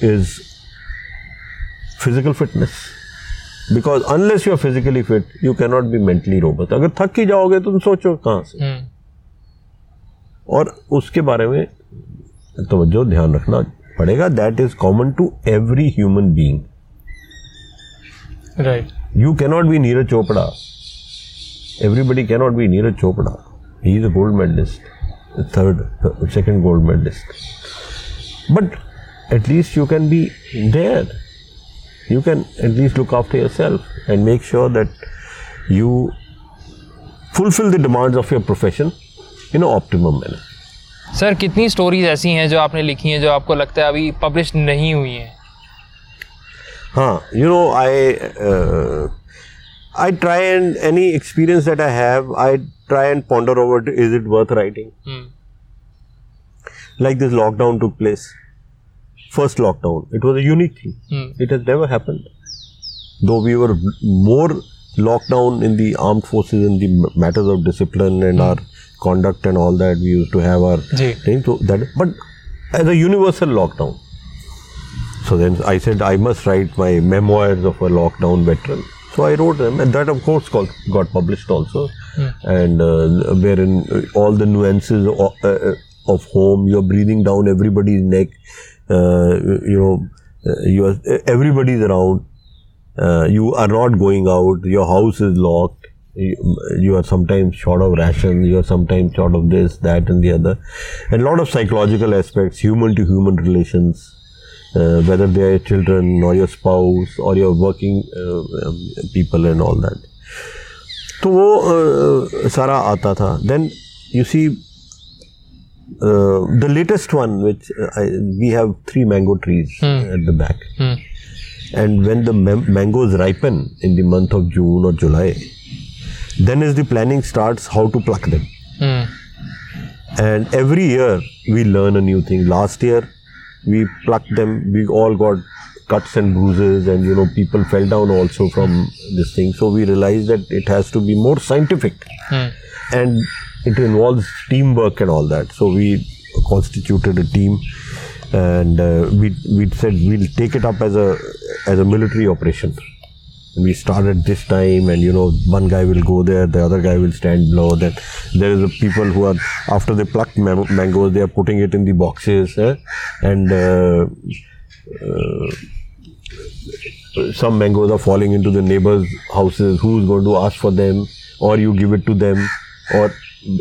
is physical fitness. Because unless you are physically fit, you cannot be mentally robust. Agar thak hi jaoge, to tum socho kahan se. Mm. और उसके बारे में तवज्जो ध्यान रखना पड़ेगा. That is common to every human being. Right. You cannot be Neeraj Chopra. Everybody cannot be Neeraj Chopra. He is a gold medalist, the third, second gold medalist. But at least you can be there. You can at least look after yourself and make sure that you fulfill the demands of your profession. In optimum manner. Sir, कितनी स्टोरीज ऐसी हैं जो आपने लिखी हैं जो आपको लगता है अभी पब्लिश नहीं हुई हैं? हाँ, you know, I I try and any experience that I have, I try and ponder over is it worth writing. Like this lockdown took place, first lockdown, it was a unique thing, it has never happened. Though we were more lockdown in the armed forces, in the matters of discipline and our conduct and all that, we used to have our thing, so that, but as a universal lockdown. So then I said I must write my memoirs of a lockdown veteran. So I wrote them, and that of course got published also, yeah. and uh, wherein all the nuances of, uh, of home, you're breathing down everybody's neck, uh, you know, you're, everybody's around, uh, you are not going out, your house is locked, you, you are sometimes short of rations, you are sometimes short of this, that and the other. And a lot of psychological aspects, human to human relations, uh, whether they are your children or your spouse or your working uh, people and all that. तो वो सारा आता था. Then you see uh, the latest one, which I, we have three mango trees hmm. at the back. Hmm. And when the man- mangoes ripen in the month of June or July, then is the planning starts how to pluck them. Hmm. And every year we learn a new thing. Last year we plucked them, we all got cuts and bruises, and you know, people fell down also from this thing. So we realized that it has to be more scientific hmm. and it involves teamwork and all that. So we constituted a team, and uh, we we said we'll take it up as a as a military operation. And we started this time, and you know, one guy will go there, the other guy will stand below. Then there is a people who are, after they pluck man- mangoes, they are putting it in the boxes, eh? and uh, uh, some mangoes are falling into the neighbors' houses. Who's going to ask for them? Or you give it to them, or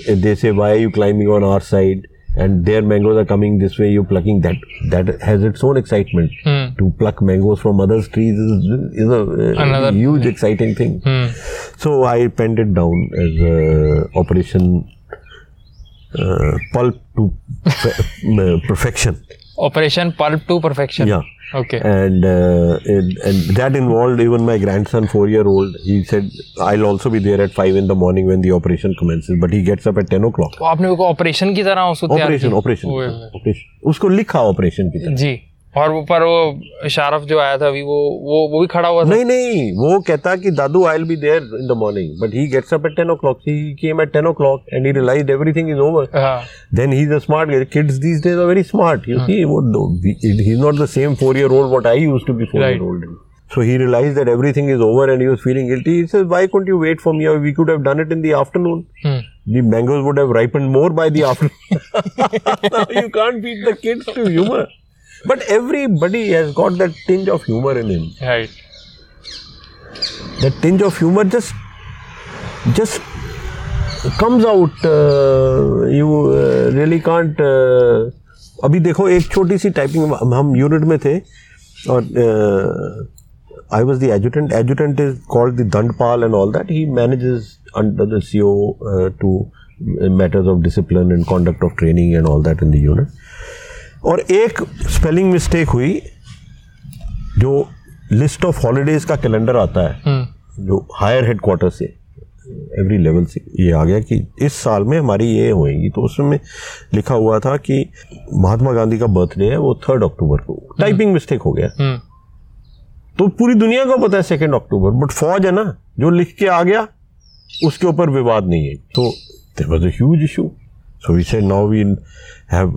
they say, why are you climbing on our side? And their mangoes are coming this way, you're plucking that. That has its own excitement. Mm. To pluck mangoes from others' trees is, is a Another huge thing. Exciting thing. Mm. So I penned it down as uh, Operation uh, Pulp to pre- Perfection. Operation Pulp to Perfection. Yeah. Okay. And uh, it, and that involved even my grandson, four-year-old. He said, I'll also be there at five in the morning when the operation commences. But he gets up at ten o'clock. तो आपने उसको operation की तरह उसको operation operation operation उसको लिखा operation की तरह. जी. और वो पर वो शारफ जो आया था अभी वो वो वो भी खड़ा हुआ था. नहीं नहीं वो कहता कि दादू I'll be there in the morning, but he gets up at ten o'clock. He came at ten o'clock and he realized everything is over. Uh-huh. Then he's a smart guy. Kids these days are very smart. You uh-huh. see, वो, he's not the same four-year-old what I used to be four-year-old. Right. So he realized that everything is over and he was feeling guilty. He says, why couldn't you wait for me? We could have done it in the afternoon. Hmm. The mangoes would have ripened more by the afternoon. Now you can't beat the kids to humor. But everybody has got that tinge of humor in him. Right. That tinge of humor just just comes out. Uh, you uh, really can't. Uh, अभी देखो एक छोटी सी टाइपिंग हम यूनिट में थे और I was the adjutant. Adjutant is called the Dandpal and all that. He manages under the C O uh, to matters of discipline and conduct of training and all that in the unit. और एक स्पेलिंग मिस्टेक हुई. जो लिस्ट ऑफ हॉलीडेज का कैलेंडर आता है जो हायर हेडक्वार्टर से एवरी लेवल से ये आ गया कि इस साल में हमारी ये होएगी, तो उसमें लिखा हुआ था कि महात्मा गांधी का बर्थडे है वो थर्ड अक्टूबर को. टाइपिंग मिस्टेक हो गया, तो पूरी दुनिया को पता है सेकेंड अक्टूबर, बट फौज है ना, जो लिख के आ गया उसके ऊपर विवाद नहीं है. तो there was a huge issue. So we said, now we have,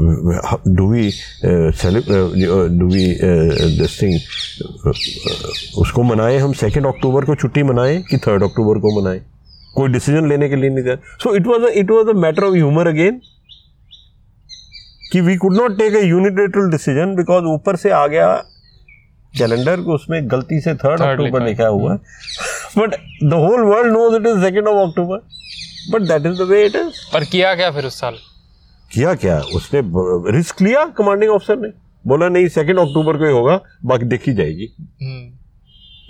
do we, uh, cele- uh, do we, uh, this thing, uh, उसको मनाएं हम सेकेंड अक्टूबर को छुट्टी मनाएं कि थर्ड अक्टूबर को मनाएं. कोई डिसीजन लेने के लिए नहीं था. So it was a, it was a matter of humor again, कि we could not take a unilateral decision because ऊपर से आ गया कैलेंडर को, उसमें गलती से थर्ड अक्टूबर लिखा हुआ. But the whole world knows it is second of October. But that is the way it is. पर किया क्या फिर उस साल? किया क्या? उसने रिस्क लिया. कमांडिंग ऑफिसर ने बोला नहीं सेकेंड अक्टूबर को ही होगा, बाकी देखी जाएगी.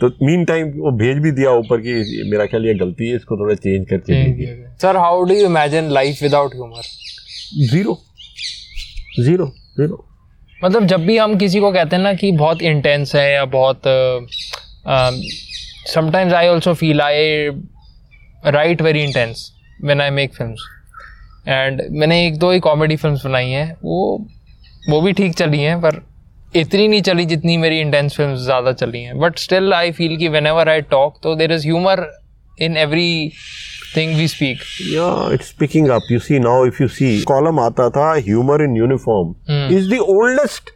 तो मीन टाइम वो भेज भी दिया ऊपर की मेरा ख्याल ये गलती है, इसको थोड़ा चेंज करके दीजिए. Sir how do you imagine life without humour? Zero zero zero. मतलब जब भी हम किसी को कहते हैं ना कि बहुत इंटेंस है या बहुत, sometimes I also feel I write very intense when I make films. And मैंने एक दो ही comedy films बनाई हैं, वो वो भी ठीक चली हैं पर इतनी नहीं चली जितनी मेरी intense films ज़्यादा चली हैं. But still I feel कि whenever I talk, तो there is humor in every thing we speak. Yeah, it's picking up. You see now, if you see, column आता था humor in uniform. Hmm. Is the oldest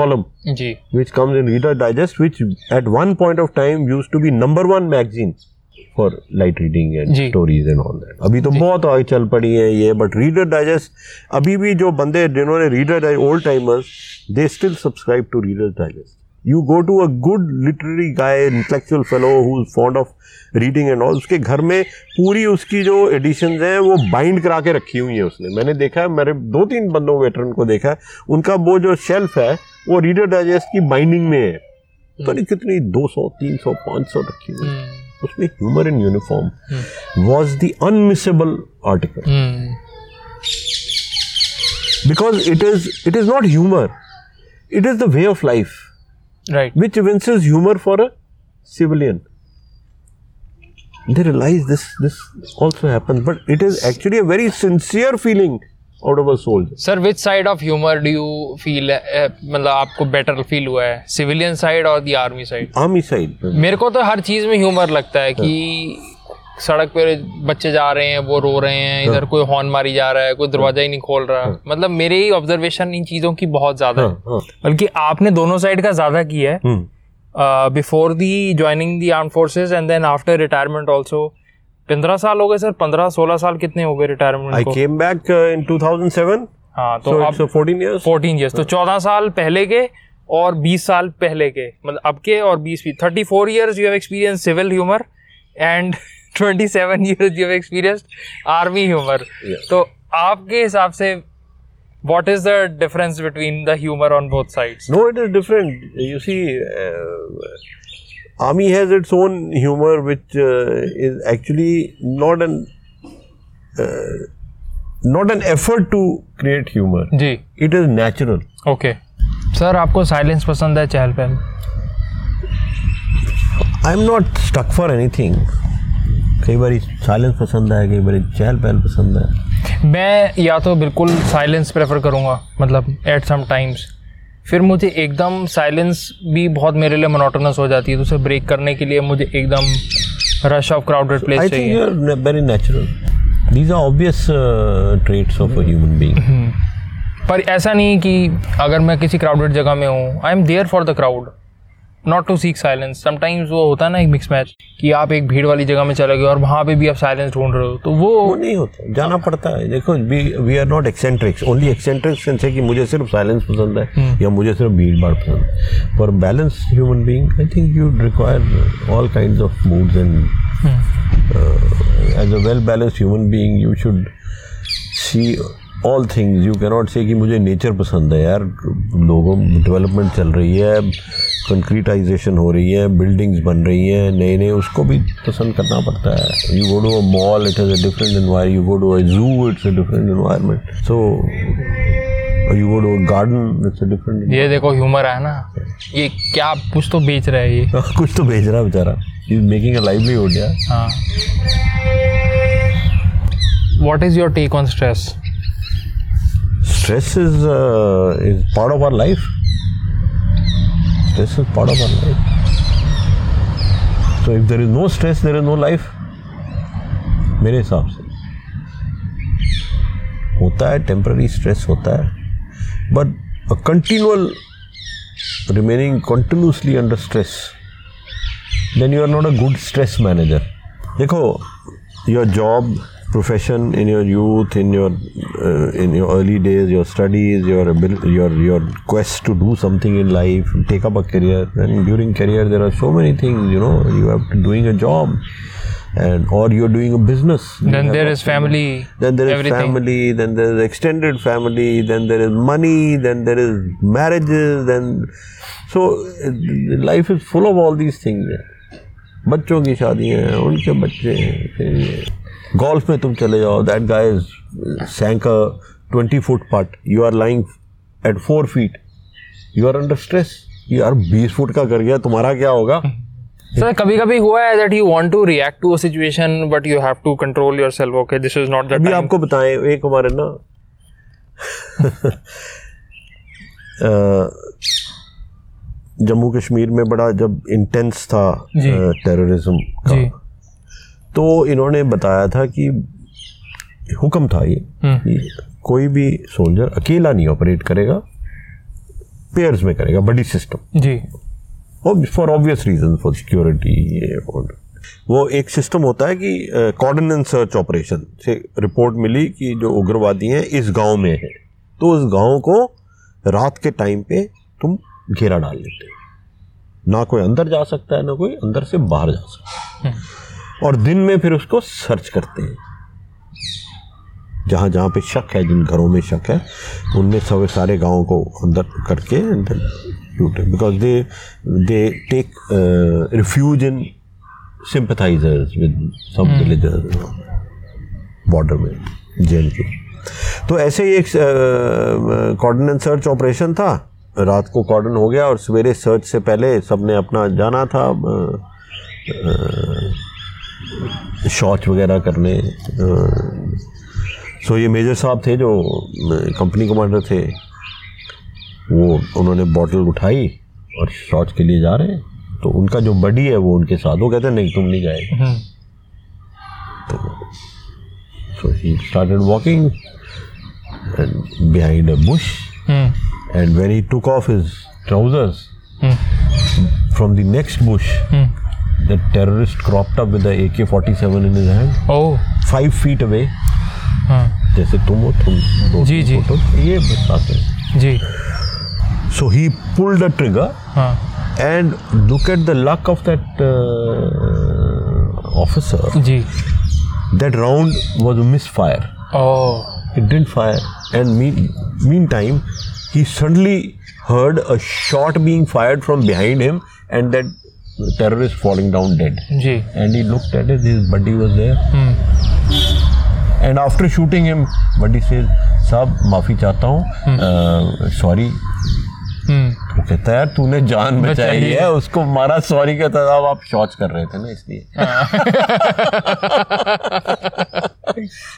column. जी. Which comes in Reader Digest, which at one point of time used to be number one magazine. For light reading and stories and all that. अभी तो बहुत आगे चल पड़ी है ये, बट रीडर डाइजेस्ट अभी भी जो बंदे जिन्होंने reader old timers they still subscribe to Reader Digest. You go to a good literary guy, intellectual fellow who is fond of reading and all. उसके घर में पूरी उसकी जो editions हैं वो bind करा के रखी हुई है उसने. मैंने देखा है, मेरे दो तीन बंदों वेटरन को देखा है, उनका वो जो शेल्फ है वो रीडर डाइजेस्ट की बाइंडिंग में है. तो नहीं कितनी दो सौ, तीन सौ, पाँच सौ रखी हुई है. उसमें humour in uniform was the unmissable article because it is it is not humour, it is the way of life. Right. Which evinces humor for a civilian. They realize this this also happens, but it is actually a very sincere feeling out of a soldier. Sir, which side of humor do you feel? मतलब आपको better feel हुआ है, civilian side or the army side? Army side. मेरे को तो हर चीज़ में humor लगता है कि सड़क पे बच्चे जा रहे हैं, वो रो रहे हैं, इधर कोई हॉर्न मारी जा रहा है, कोई दरवाजा ही नहीं खोल रहा. मतलब मेरे ही ऑब्जर्वेशन इन चीज़ों की बहुत ज़्यादा है. बल्कि आपने दोनों साइड का ज़्यादा किया है, before the joining the arm forces and then after retirement also. पंद्रह साल हो गए सर, पंद्रह सोलह साल कितने हो गए रिटायरमेंट को? I came back in two thousand seven. हाँ, तो आप फोर्टीन ईयर्स फोर्टीन ईयर्स, तो चौदह साल पहले के और बीस साल पहले के, मतलब अब के और बीस thirty four years you have experience civil humour and twenty-seven years you have experienced army humor. So, आपके हिसाब से what is the difference between the humor on both sides? No, it is different. You see, uh, army has its own humor which uh, is actually not an uh, not an effort to create humor. Ji. It is natural. Okay. Sir, आपको silence पसंद है चहल पहल? I'm not stuck for anything. कई बार साइलेंस पसंद है, कई बार चहल पहल पसंद है. मैं या तो बिल्कुल साइलेंस प्रेफर करूँगा, मतलब एट सम टाइम्स. फिर मुझे एकदम साइलेंस भी बहुत मेरे लिए मोनोटोनस हो जाती है, तो उसे ब्रेक करने के लिए मुझे एकदम रश ऑफ क्राउडेड प्लेस चाहिए. I think you are very natural. These are obvious traits of a human being. पर ऐसा नहीं कि अगर मैं किसी क्राउडेड जगह में हूँ, I am there for the crowd, not to seek silence. Sometimes वो होता है ना एक मिक्स मैच कि आप एक भीड़ वाली जगह में चले गए और वहाँ पे भी आप साइलेंस ढूंढ रहे हो, तो वो, वो नहीं होता, जाना पड़ता है. देखो, we are not eccentrics. Only eccentrics sense है कि मुझे सिर्फ साइलेंस पसंद है या मुझे सिर्फ भीड़ भाड़ पसंद है. For balance human being I think you require all kind of moods and as a well balance human being you should see all things. You cannot say कि मुझे नेचर पसंद है यार, लोगों डेवलपमेंट चल रही है, कंक्रीटाइजेशन हो रही है, बिल्डिंग्स बन रही हैं नए नए, उसको भी पसंद करना पड़ता है. You go to a mall, it is a different environment. You go to a zoo, it's a different environment. So you go to a garden, it's a different. ये देखो ह्यूमर है ना, ये क्या कुछ तो बेच रहा है, ये कुछ तो बेच रहा है बेचारा, he is making a livelihood यार. हाँ. What is your take on stress? Stress is uh, is part of our life. Stress is part of our life. So if there is no stress, there is no life. मेरे हिसाब से होता है temporary stress होता है, but a continual remaining continuously under stress, then you are not a good stress manager. देखो, your job, profession, in your youth, in your uh, in your early days, your studies, your ability, your your quest to do something in life, take up a career. And during career, there are so many things. You know, you have to doing a job, and or you are doing a business. Then there is family. Then there is family. Then there is extended family. Then there is money. Then there is marriages. Then so uh, life is full of all these things. बच्चों की शादियाँ हैं, उनके बच्चे हैं. गोल्फ में तुम चले जाओ, that guy sank a twenty foot putt, you are lying at four feet, you are under stress. यार बीस फुट का कर गया, तुम्हारा क्या होगा? सर, कभी कभी हुआ है that you want to react to a situation but you have to control yourself. Okay, this is not that. अभी आपको बताएं, एक हमारे ना जम्मू कश्मीर में बड़ा जब इंटेंस था टेररिज्म का, तो इन्होंने बताया था कि हुक्म था ये कि कोई भी सोल्जर अकेला नहीं ऑपरेट करेगा, पेयर्स में करेगा, बड़ी सिस्टम जी, for obvious reason, for security. ये वो एक सिस्टम होता है कि कॉर्डन सर्च ऑपरेशन से रिपोर्ट मिली कि जो उग्रवादी हैं इस गांव में है, तो उस गांव को रात के टाइम पे तुम घेरा डाल लेते हो, ना कोई अंदर जा सकता है ना कोई अंदर से बाहर जा सकता है, और दिन में फिर उसको सर्च करते हैं जहाँ जहाँ पे शक है, जिन घरों में शक है उनमें सब सारे गाँव को अंदर करके because they they take refuge in sympathizers with some hmm. villagers border में जेल के। तो ऐसे ही एक कॉर्डन एंड सर्च ऑपरेशन था, रात को कॉर्डन हो गया और सवेरे सर्च से पहले सबने अपना जाना था uh, uh, शौच वगैरह करने। सो uh, ये मेजर साहब थे जो कंपनी कमांडर थे, वो उन्होंने बॉटल उठाई और शौच के लिए जा रहे हैं, तो उनका जो बडी है वो उनके साथ, वो कहते हैं नहीं तुम नहीं जाएगा। तो so he started walking and behind a bush and when he took off his trousers from the next bush the terrorist cropped up with A K forty seven in his hand, five feet away, जैसे तुम हो तुम जी जी तो ये बताते जी। So he pulled a trigger and look at the luck of that uh, officer ji, that round was a misfire, oh it didn't fire, and mean, meantime he suddenly heard a shot being fired from behind him and that terrorist falling down dead ji, and he looked at it, his buddy was there hmm. and after shooting him buddy says sahab maafi chahta hu hmm. uh, sorry hmm. कहता है यार तूने जान बचाई है, उसको मारा सॉरी कहता था, आप शौच कर रहे थे ना इसलिए।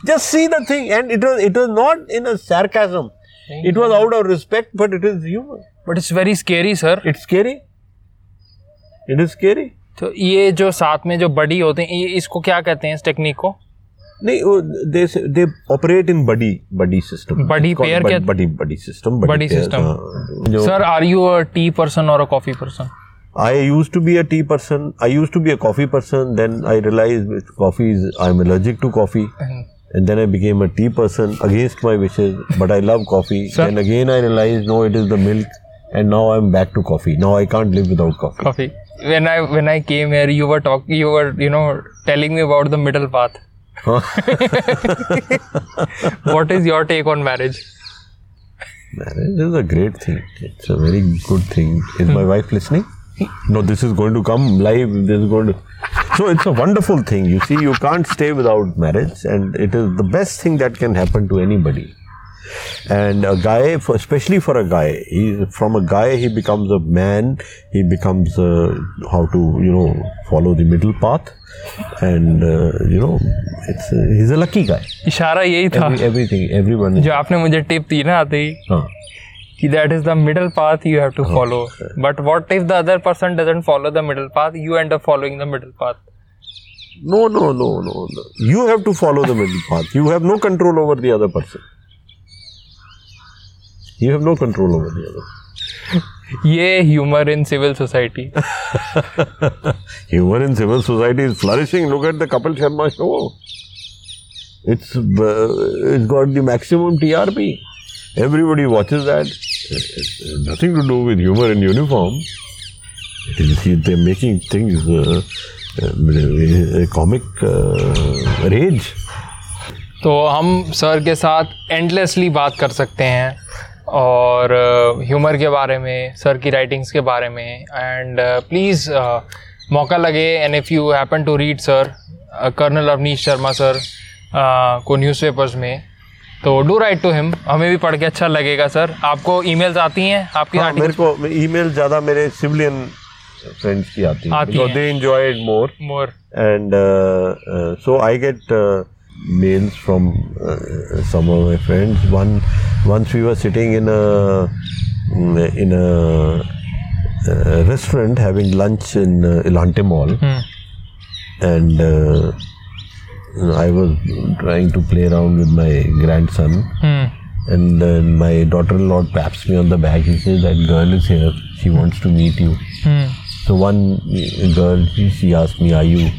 Just see the thing and it was it was not in a sarcasm, it was out of respect but it is humour, but it's very scary sir, it's scary, it is scary. तो ये जो साथ में जो बडी होते हैं इसको क्या कहते हैं, इस टेक्निक को? नहीं they they operate in buddy buddy system, buddy pair कहते हैं, buddy buddy system, buddy system. Sir are you a tea person और a coffee person? I used to be a tea person, I used to be a coffee person, then I realised coffee is, I am allergic to coffee and then I became a tea person against my wishes, but I love coffee, then again I realized no it is the milk, and now I'm back to coffee, now I can't live without coffee. Coffee. When I when I came here you were talking, you were you know telling me about the middle path. What is your take on marriage? Marriage is a great thing. It's a very good thing. Is my wife listening? No, this is going to come live. This is going to. So it's a wonderful thing. You see, you can't stay without marriage, and it is the best thing that can happen to anybody. And a guy, for, especially for a guy, he from a guy he becomes a man. He becomes uh, how to you know follow the middle path, and uh, you know it's uh, he's a lucky guy. इशारा यही था. Every, everything, everyone. जो आपने मुझे टिप दी ना आते ही. हाँ. कि that is the middle path you have to हाँ. follow. But what if the other person doesn't follow the middle path? You end up following the middle path. No, no, no, no, no. You have to follow the middle path. You have no control over the other person. You have no control over the other. Yeah, humor in civil society. Humor in civil society is flourishing. Look at the Kapil Sharma show. It's uh, it's got the maximum T R P. Everybody watches that. It's, it's nothing to do with humor in uniform. They're making things uh, uh, comic uh, rage. तो हम सर के साथ एंडलेसली बात कर सकते हैं और ह्यूमर uh, के बारे में, सर की राइटिंग्स के बारे में, एंड प्लीज़ uh, uh, मौका लगे and if you happen to read sir, colonel Awanish Sharma sir uh, को न्यूज़पेपर्स में, तो डू राइट टू हिम, हमें भी पढ़ के अच्छा लगेगा। सर आपको ईमेल्स आती हैं आपकी? हाँ, मेरे को ईमेल ज़्यादा मेरे सिविलियन फ्रेंड्स की आती हैं because they enjoy it more more and so I get mails from uh, some of my friends. One once we were sitting in a in a uh, restaurant having lunch in uh, Elante Mall, hmm. and uh, I was trying to play around with my grandson, hmm. and uh, my daughter-in-law taps me on the back. He says that girl is here. She wants to meet you. Hmm. So one girl, she asked me, are you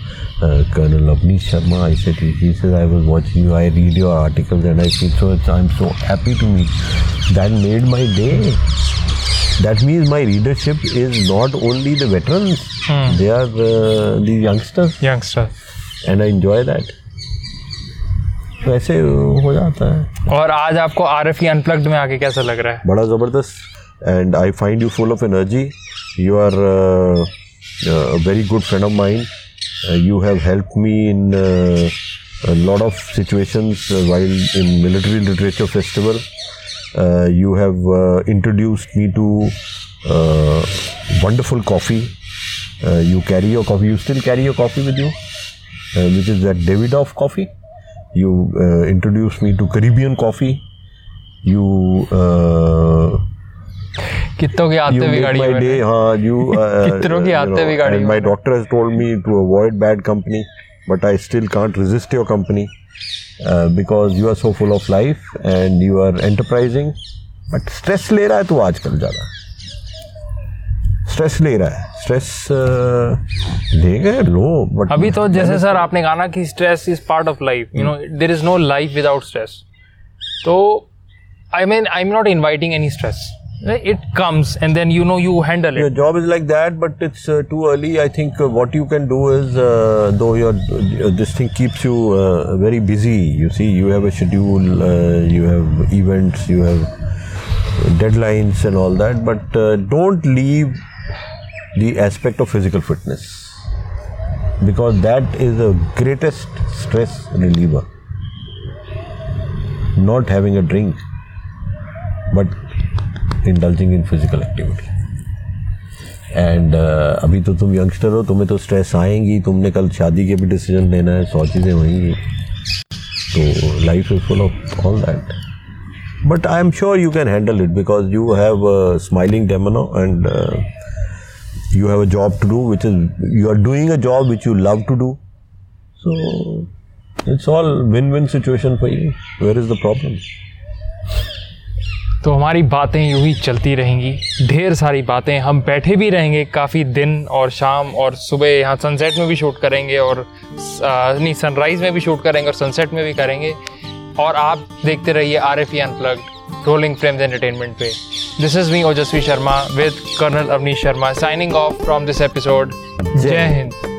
uh, Colonel Avneesh Sharma? I said, she says, I was watching you, I read your articles and I feel so, I'm so happy to meet. That made my day. That means my readership is not only the veterans, hmm. they are uh, the youngsters. Youngsters. And I enjoy that. वैसे हो जाता है. और आज आपको आर एफ ई अनप्लग्ड में आके कैसा लग रहा है? बड़ा ज़बरदस्त. And I find you full of energy. You are a very good friend of mine. You have help me in lot of situations while in military literature festival. You have introduced me to wonderful coffee. You carry your coffee, you still carry your coffee with you, which is that Davidoff coffee. You uh, introduced me to Caribbean coffee. You uh, कितनों की आते बिगाड़ी my day. हाँ, you uh, कितनों की आते बिगाड़ी. And my doctor has told me to avoid bad company, but I still can't resist your company uh, because you are so full of life and you are enterprising. But stress ले रहा है तो आजकल ज़्यादा. स्ट्रेस ले रहा है. स्ट्रेस ले गए लो. बट अभी तो जैसे सर आपने कहा ना कि stress is part of life, you know, there is no life without stress. तो I mean I am not inviting any stress. It comes and then you know you handle it. Your job is like that but it's too early. I think what you can do is though your this thing keeps you very busy. You see you have a schedule, you have events, you have deadlines and all that, but uh, don't leave the aspect of physical fitness because that is the greatest stress reliever. Not having a drink but indulging in physical activity. And uh, अभी तो तुम youngster हो, तुम्हें तो stress आएंगी, तुमने कल शादी के भी decision लेना है, सौ चीज़ें होंगी, तो life is full of all that. But I am sure you can handle it because you have a smiling demeanor and uh, you have a job to do, which is, you are doing a job which you love to do. So, it's all win-win situation for you. Where is the problem? तो हमारी बातें यूं ही चलती रहेंगी. ढेर सारी बातें. हम बैठे भी रहेंगे काफ़ी दिन और शाम और सुबह. यहाँ सनसेट में भी शूट करेंगे और नहीं, सनराइज़ में भी शूट करेंगे और सनसेट में भी करेंगे. और आप देखते रहिए R F E unplugged rolling frames entertainment पे. दिस इज मी ओजस्वी Sharma with colonel Awanish Sharma signing off from this episode. जय हिंद.